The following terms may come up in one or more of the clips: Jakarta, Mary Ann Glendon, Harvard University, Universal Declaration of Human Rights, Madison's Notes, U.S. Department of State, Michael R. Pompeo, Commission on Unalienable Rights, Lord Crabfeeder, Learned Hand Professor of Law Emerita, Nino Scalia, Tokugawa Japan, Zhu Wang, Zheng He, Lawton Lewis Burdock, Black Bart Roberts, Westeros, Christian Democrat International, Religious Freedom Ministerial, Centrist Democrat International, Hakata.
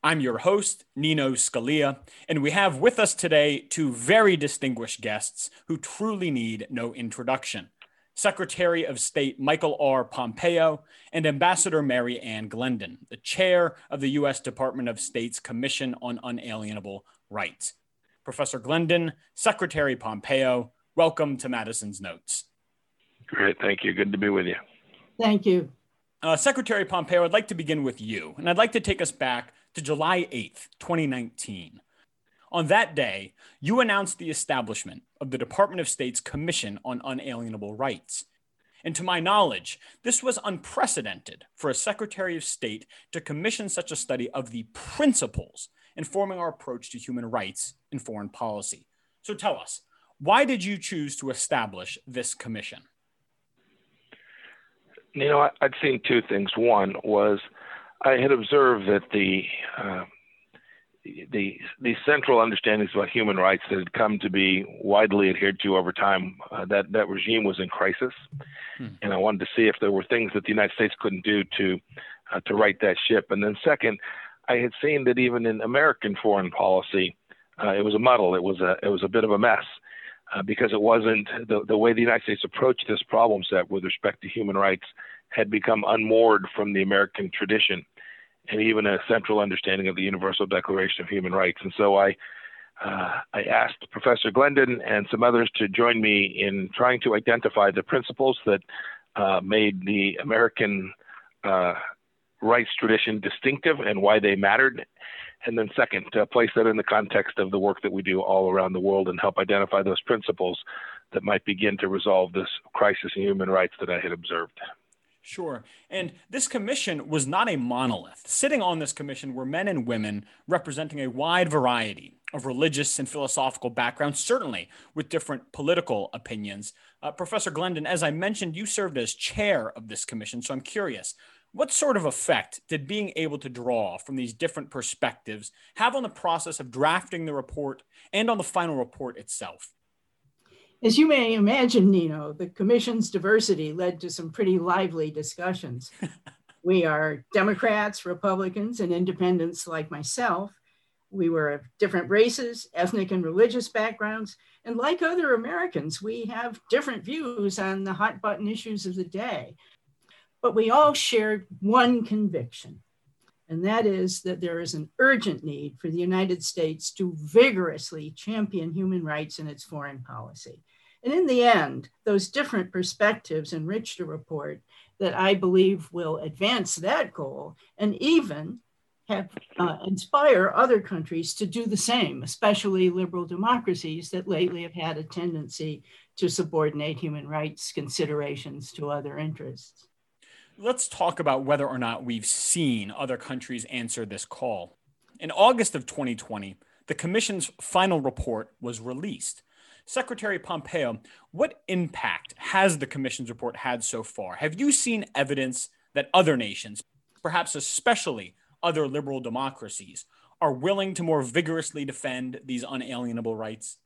I'm your host, Nino Scalia, and we have with us today two very distinguished guests who truly need no introduction: Secretary of State Michael R. Pompeo and Ambassador Mary Ann Glendon, the chair of the U.S. Department of State's Commission on Unalienable Rights. Professor Glendon, Secretary Pompeo, welcome to Madison's Notes. Great, thank you. Good to be with you. Thank you. Secretary Pompeo, I'd like to begin with you, and I'd like to take us back to July 8th, 2019. On that day, you announced the establishment of the Department of State's Commission on Unalienable Rights. And to my knowledge, this was unprecedented for a Secretary of State to commission such a study of the principles informing our approach to human rights and foreign policy. So tell us, why did you choose to establish this commission? You know, I'd seen two things. One was I had observed that the central understandings about human rights that had come to be widely adhered to over time, that regime was in crisis. And I wanted to see if there were things that the United States couldn't do to right that ship. And then second, I had seen that even in American foreign policy, it was a muddle. It was a bit of a mess because it wasn't the way the United States approached this problem set with respect to human rights had become unmoored from the American tradition and even a central understanding of the Universal Declaration of Human Rights. And so I asked Professor Glendon and some others to join me in trying to identify the principles that made the American rights tradition distinctive and why they mattered. And then second, place that in the context of the work that we do all around the world and help identify those principles that might begin to resolve this crisis in human rights that I had observed. Sure. And this commission was not a monolith. Sitting on this commission were men and women representing a wide variety of religious and philosophical backgrounds, certainly with different political opinions. Professor Glendon, as I mentioned, you served as chair of this commission. So I'm curious, what sort of effect did being able to draw from these different perspectives have on the process of drafting the report and on the final report itself? As you may imagine, Nino, the commission's diversity led to some pretty lively discussions. We are Democrats, Republicans, and independents like myself. We were of different races, ethnic and religious backgrounds, and like other Americans, we have different views on the hot button issues of the day. But we all shared one conviction, and that is that there is an urgent need for the United States to vigorously champion human rights in its foreign policy. And in the end, those different perspectives enriched a report that I believe will advance that goal and even have inspire other countries to do the same, especially liberal democracies that lately have had a tendency to subordinate human rights considerations to other interests. Let's talk about whether or not we've seen other countries answer this call. In August of 2020, the Commission's final report was released. Secretary Pompeo, what impact has the Commission's report had so far? Have you seen evidence that other nations, perhaps especially other liberal democracies, are willing to more vigorously defend these unalienable rights?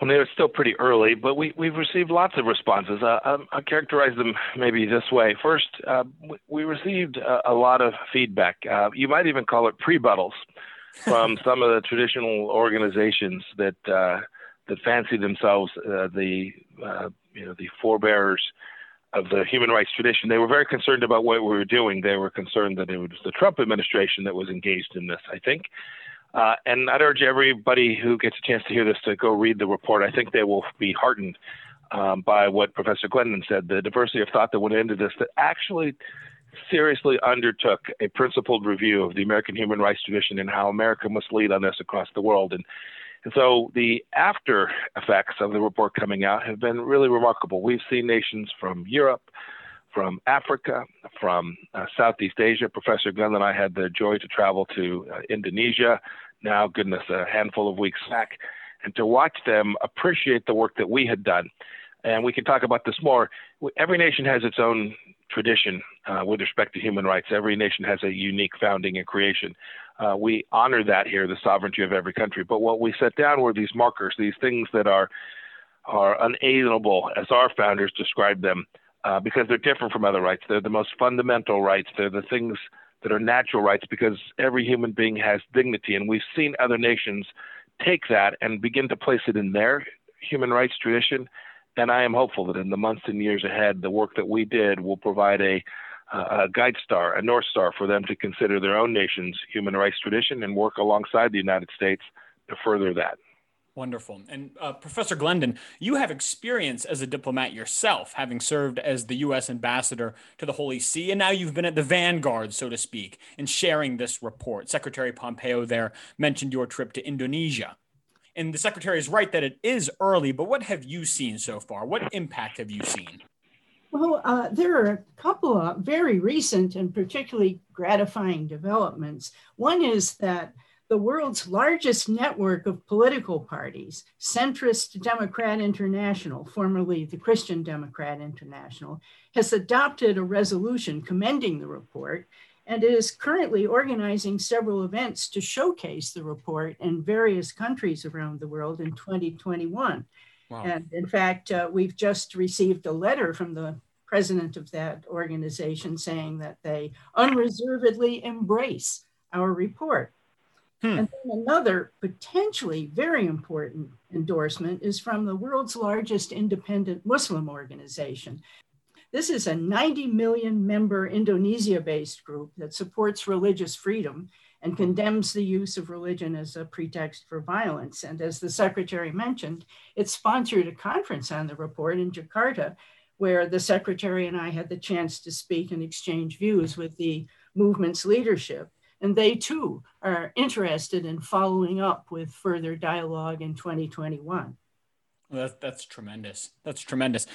Well, it's still pretty early, but we've received lots of responses. I'll characterize them maybe this way. First, we received a lot of feedback. You might even call it pre-buttals from some of the traditional organizations that fancy themselves the forebearers of the human rights tradition. They were very concerned about what we were doing. They were concerned that it was the Trump administration that was engaged in this, I think. And I'd urge everybody who gets a chance to hear this to go read the report. I think they will be heartened by what Professor Glendon said, the diversity of thought that went into this that actually seriously undertook a principled review of the American human rights tradition and how America must lead on this across the world. And so the after effects of the report coming out have been really remarkable. We've seen nations from Europe, from Africa, from Southeast Asia. Professor Glendon and I had the joy to travel to Indonesia, now, goodness, a handful of weeks back, and to watch them appreciate the work that we had done. And we can talk about this more. Every nation has its own tradition with respect to human rights. Every nation has a unique founding and creation. We honor that here, the sovereignty of every country. But what we set down were these markers, these things that are unalienable, as our founders described them, because they're different from other rights. They're the most fundamental rights. They're the things that are natural rights, because every human being has dignity. And we've seen other nations take that and begin to place it in their human rights tradition. And I am hopeful that in the months and years ahead, the work that we did will provide a guide star, a north star for them to consider their own nation's human rights tradition and work alongside the United States to further that. Wonderful. And Professor Glendon, you have experience as a diplomat yourself, having served as the U.S. ambassador to the Holy See, and now you've been at the vanguard, so to speak, in sharing this report. Secretary Pompeo there mentioned your trip to Indonesia. And the secretary is right that it is early, but what have you seen so far? What impact have you seen? Well, there are a couple of very recent and particularly gratifying developments. One is that the world's largest network of political parties, Centrist Democrat International, formerly the Christian Democrat International, has adopted a resolution commending the report and is currently organizing several events to showcase the report in various countries around the world in 2021. Wow. And in fact, we've just received a letter from the president of that organization saying that they unreservedly embrace our report. And then another potentially very important endorsement is from the world's largest independent Muslim organization. This is a 90 million member Indonesia-based group that supports religious freedom and condemns the use of religion as a pretext for violence. And as the secretary mentioned, it sponsored a conference on the report in Jakarta, where the secretary and I had the chance to speak and exchange views with the movement's leadership. And they too are interested in following up with further dialogue in 2021. That's tremendous. That's tremendous.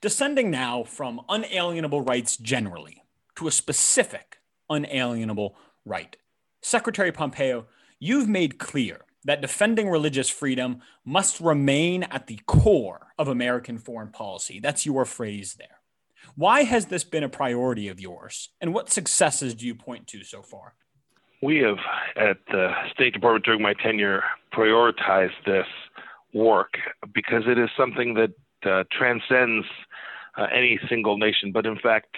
Descending now from unalienable rights generally to a specific unalienable right. Secretary Pompeo, you've made clear that defending religious freedom must remain at the core of American foreign policy. That's your phrase there. Why has this been a priority of yours? And what successes do you point to so far? We have, at the State Department during my tenure, prioritized this work because it is something that transcends any single nation, but in fact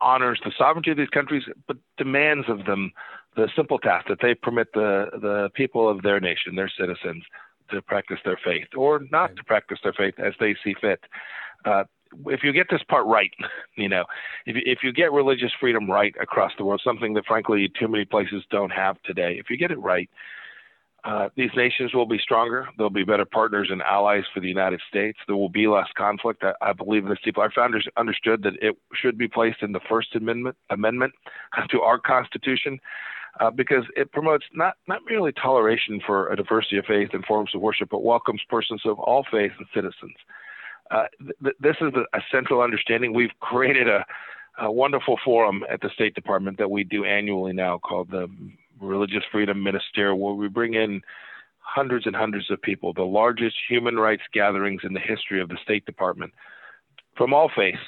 honors the sovereignty of these countries, but demands of them the simple task that they permit the people of their nation, their citizens, to practice their faith or not to practice their faith as they see fit. If you get this part right, if you get religious freedom right across the world, something that frankly too many places don't have today, if you get it right, these nations will be stronger. They'll be better partners and allies for the United States. There will be less conflict. I believe in this deeply. Our founders understood that it should be placed in the First Amendment to our Constitution because it promotes not merely toleration for a diversity of faith and forms of worship, but welcomes persons of all faiths and citizens. This is a central understanding. We've created a wonderful forum at the State Department that we do annually now called the Religious Freedom Ministerial, where we bring in hundreds and hundreds of people, the largest human rights gatherings in the history of the State Department, from all faiths,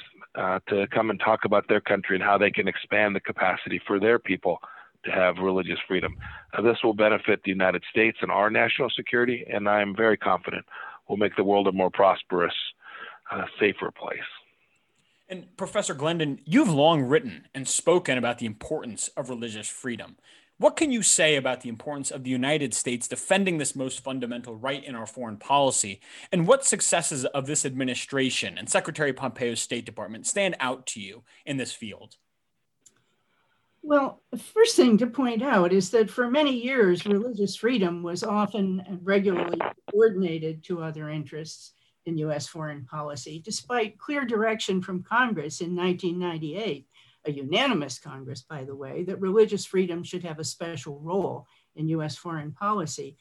to come and talk about their country and how they can expand the capacity for their people to have religious freedom. This will benefit the United States and our national security, and I'm very confident will make the world a more prosperous, safer place. And Professor Glendon, you've long written and spoken about the importance of religious freedom. What can you say about the importance of the United States defending this most fundamental right in our foreign policy? And what successes of this administration and Secretary Pompeo's State Department stand out to you in this field? Well, the first thing to point out is that for many years, religious freedom was often and regularly subordinated to other interests in U.S. foreign policy, despite clear direction from Congress in 1998. A unanimous Congress, by the way, that religious freedom should have a special role in U.S. foreign policy.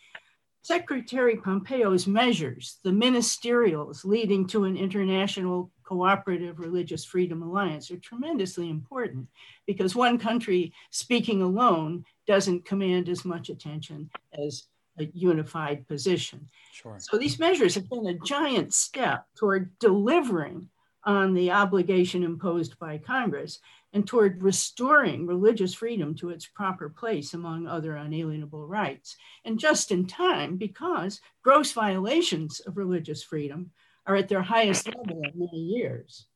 Secretary Pompeo's measures, the ministerials leading to an international cooperative religious freedom alliance, are tremendously important because one country speaking alone doesn't command as much attention as a unified position. Sure. So these measures have been a giant step toward delivering on the obligation imposed by Congress and toward restoring religious freedom to its proper place among other unalienable rights. And just in time, because gross violations of religious freedom are at their highest level in many years.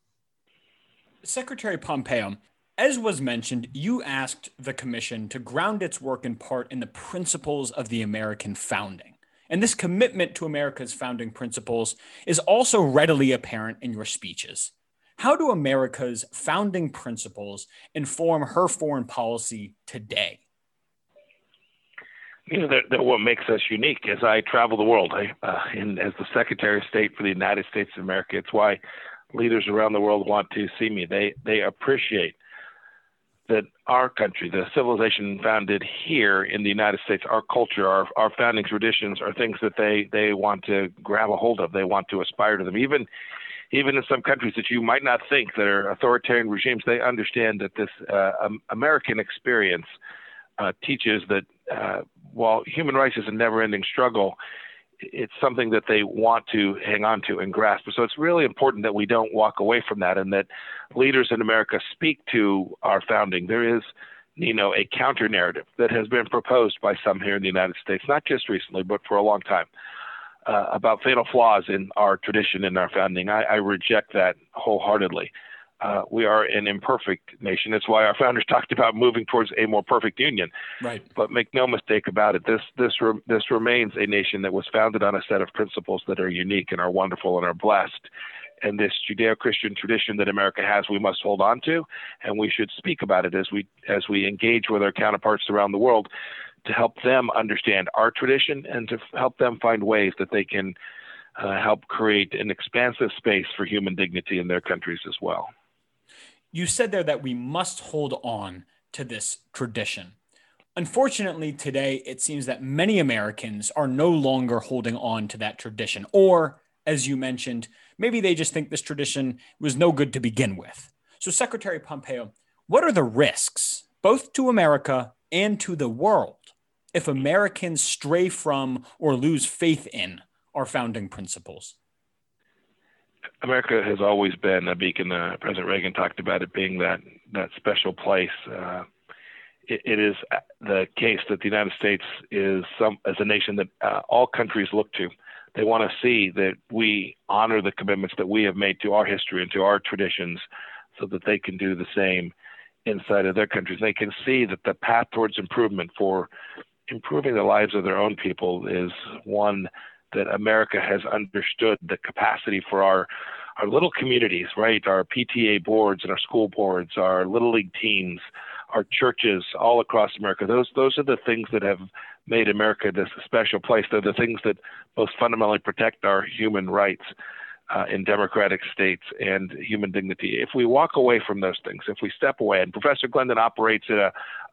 Secretary Pompeo, as was mentioned, you asked the commission to ground its work in part in the principles of the American founding. And this commitment to America's founding principles is also readily apparent in your speeches. How do America's founding principles inform her foreign policy today? You know, they're what makes us unique. As I travel the world, and as the Secretary of State for the United States of America, it's why leaders around the world want to see me. They appreciate that our country, the civilization founded here in the United States, our culture, our founding traditions are things that they want to grab a hold of. They want to aspire to them. Even in some countries that you might not think that are authoritarian regimes, they understand that this American experience teaches that while human rights is a never-ending struggle, it's something that they want to hang on to and grasp. So it's really important that we don't walk away from that and that leaders in America speak to our founding. There is, a counter narrative that has been proposed by some here in the United States, not just recently, but for a long time, about fatal flaws in our tradition and our founding. I reject that wholeheartedly. We are an imperfect nation. That's why our founders talked about moving towards a more perfect union. Right. But make no mistake about it, this remains a nation that was founded on a set of principles that are unique and are wonderful and are blessed. And this Judeo-Christian tradition that America has, we must hold on to, and we should speak about it as we engage with our counterparts around the world to help them understand our tradition and to help them find ways that they can help create an expansive space for human dignity in their countries as well. You said there that we must hold on to this tradition. Unfortunately, today, it seems that many Americans are no longer holding on to that tradition. Or, as you mentioned, maybe they just think this tradition was no good to begin with. So, Secretary Pompeo, what are the risks, both to America and to the world, if Americans stray from or lose faith in our founding principles? America has always been a beacon. President Reagan talked about it being that special place. It is the case that the United States is a nation that all countries look to. They want to see that we honor the commitments that we have made to our history and to our traditions so that they can do the same inside of their countries. They can see that the path towards improvement for improving the lives of their own people is one that America has understood the capacity for our little communities, right? Our PTA boards and our school boards, our little league teams, our churches all across America. Those are the things that have made America this special place. They're the things that most fundamentally protect our human rights in democratic states and human dignity. If we walk away from those things, if we step away, and Professor Glendon operates in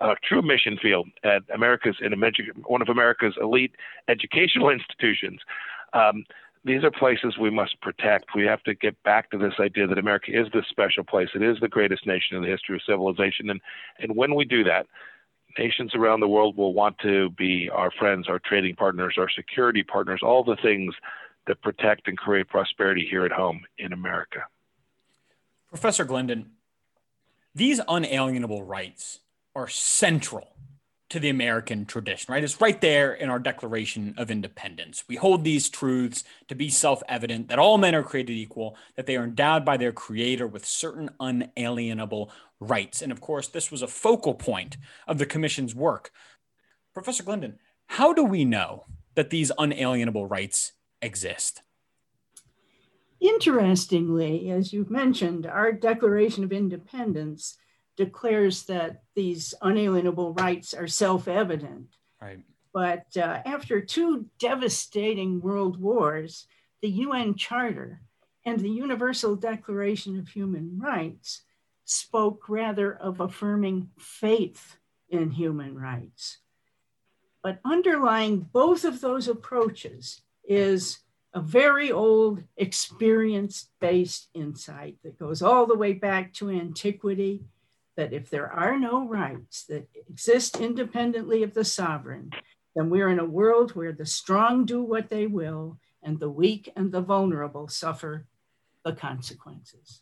a true mission field at one of America's elite educational institutions. These are places we must protect. We have to get back to this idea that America is this special place. It is the greatest nation in the history of civilization. And when we do that, nations around the world will want to be our friends, our trading partners, our security partners, all the things that protect and create prosperity here at home in America. Professor Glendon, these unalienable rights are central to the American tradition, right? It's right there in our Declaration of Independence. We hold these truths to be self-evident, that all men are created equal, that they are endowed by their creator with certain unalienable rights. And of course, this was a focal point of the commission's work. Professor Glendon, how do we know that these unalienable rights exist? Interestingly, as you've mentioned, our Declaration of Independence declares that these unalienable rights are self-evident. Right. But after two devastating world wars, the UN Charter and the Universal Declaration of Human Rights spoke rather of affirming faith in human rights. But underlying both of those approaches is a very old experience-based insight that goes all the way back to antiquity, that if there are no rights that exist independently of the sovereign, then we're in a world where the strong do what they will and the weak and the vulnerable suffer the consequences.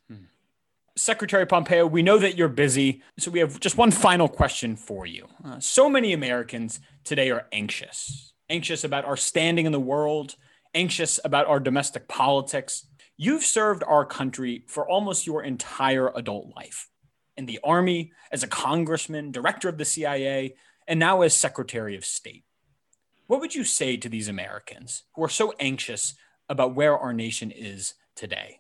Secretary Pompeo, we know that you're busy, so we have just one final question for you. So many Americans today are anxious about our standing in the world, anxious about our domestic politics. You've served our country for almost your entire adult life, in the Army, as a congressman, director of the CIA, and now as Secretary of State. What would you say to these Americans who are so anxious about where our nation is today?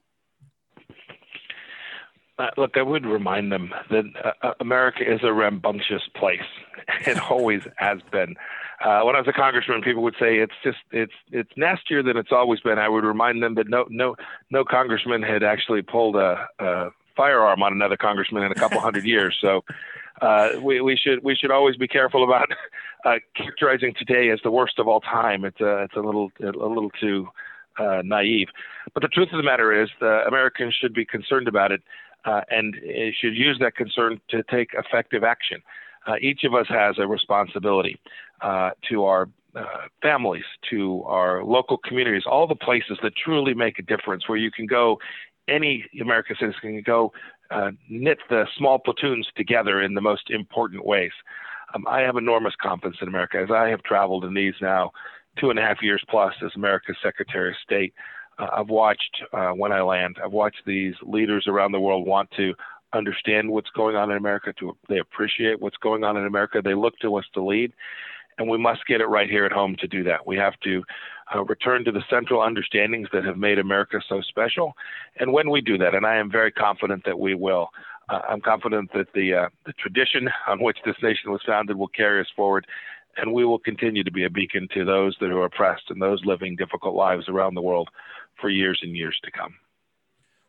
Look, I would remind them that America is a rambunctious place. It always has been. When I was a congressman, people would say it's nastier than it's always been. I would remind them that no congressman had actually pulled a firearm on another congressman in a couple hundred years. So we should always be careful about characterizing today as the worst of all time. It's a little too naive. But the truth of the matter is, the Americans should be concerned about it. And it should use that concern to take effective action. Each of us has a responsibility to our families, to our local communities, all the places that truly make a difference, where you can go, any American citizen can go knit the small platoons together in the most important ways. I have enormous confidence in America, as I have traveled in these now 2.5 years plus as America's Secretary of State. I've watched when I land, I've watched these leaders around the world want to understand what's going on in America, they appreciate what's going on in America, they look to us to lead, and we must get it right here at home to do that. We have to return to the central understandings that have made America so special, and when we do that, and I am very confident that we will, I'm confident that the tradition on which this nation was founded will carry us forward, and we will continue to be a beacon to those that are oppressed and those living difficult lives around the world for years and years to come.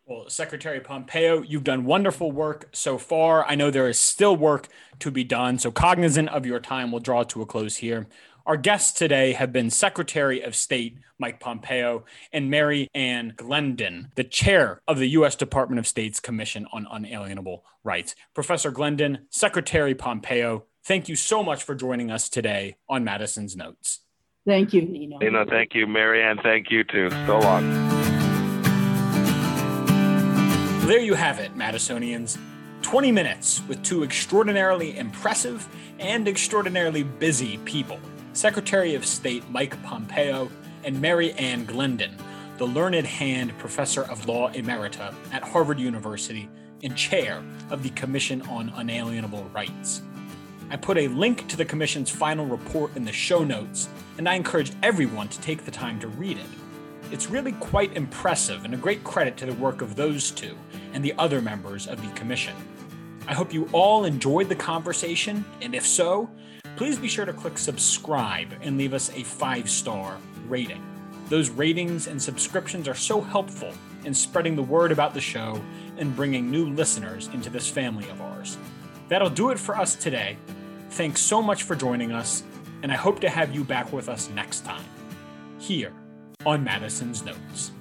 Well, Secretary Pompeo, you've done wonderful work so far. I know there is still work to be done, so cognizant of your time, we'll draw to a close here. Our guests today have been Secretary of State Mike Pompeo and Mary Ann Glendon, the chair of the U.S. Department of State's Commission on Unalienable Rights. Professor Glendon, Secretary Pompeo, thank you so much for joining us today on Madison's Notes. Thank you, Nino. Nino, thank you. Mary Ann, thank you too. So long. There you have it, Madisonians. 20 minutes with two extraordinarily impressive and extraordinarily busy people, Secretary of State Mike Pompeo and Mary Ann Glendon, the Learned Hand Professor of Law Emerita at Harvard University and chair of the Commission on Unalienable Rights. I put a link to the Commission's final report in the show notes, and I encourage everyone to take the time to read it. It's really quite impressive and a great credit to the work of those two and the other members of the Commission. I hope you all enjoyed the conversation, and if so, please be sure to click subscribe and leave us a 5-star rating. Those ratings and subscriptions are so helpful in spreading the word about the show and bringing new listeners into this family of ours. That'll do it for us today. Thanks so much for joining us, and I hope to have you back with us next time, here on Madison's Notes.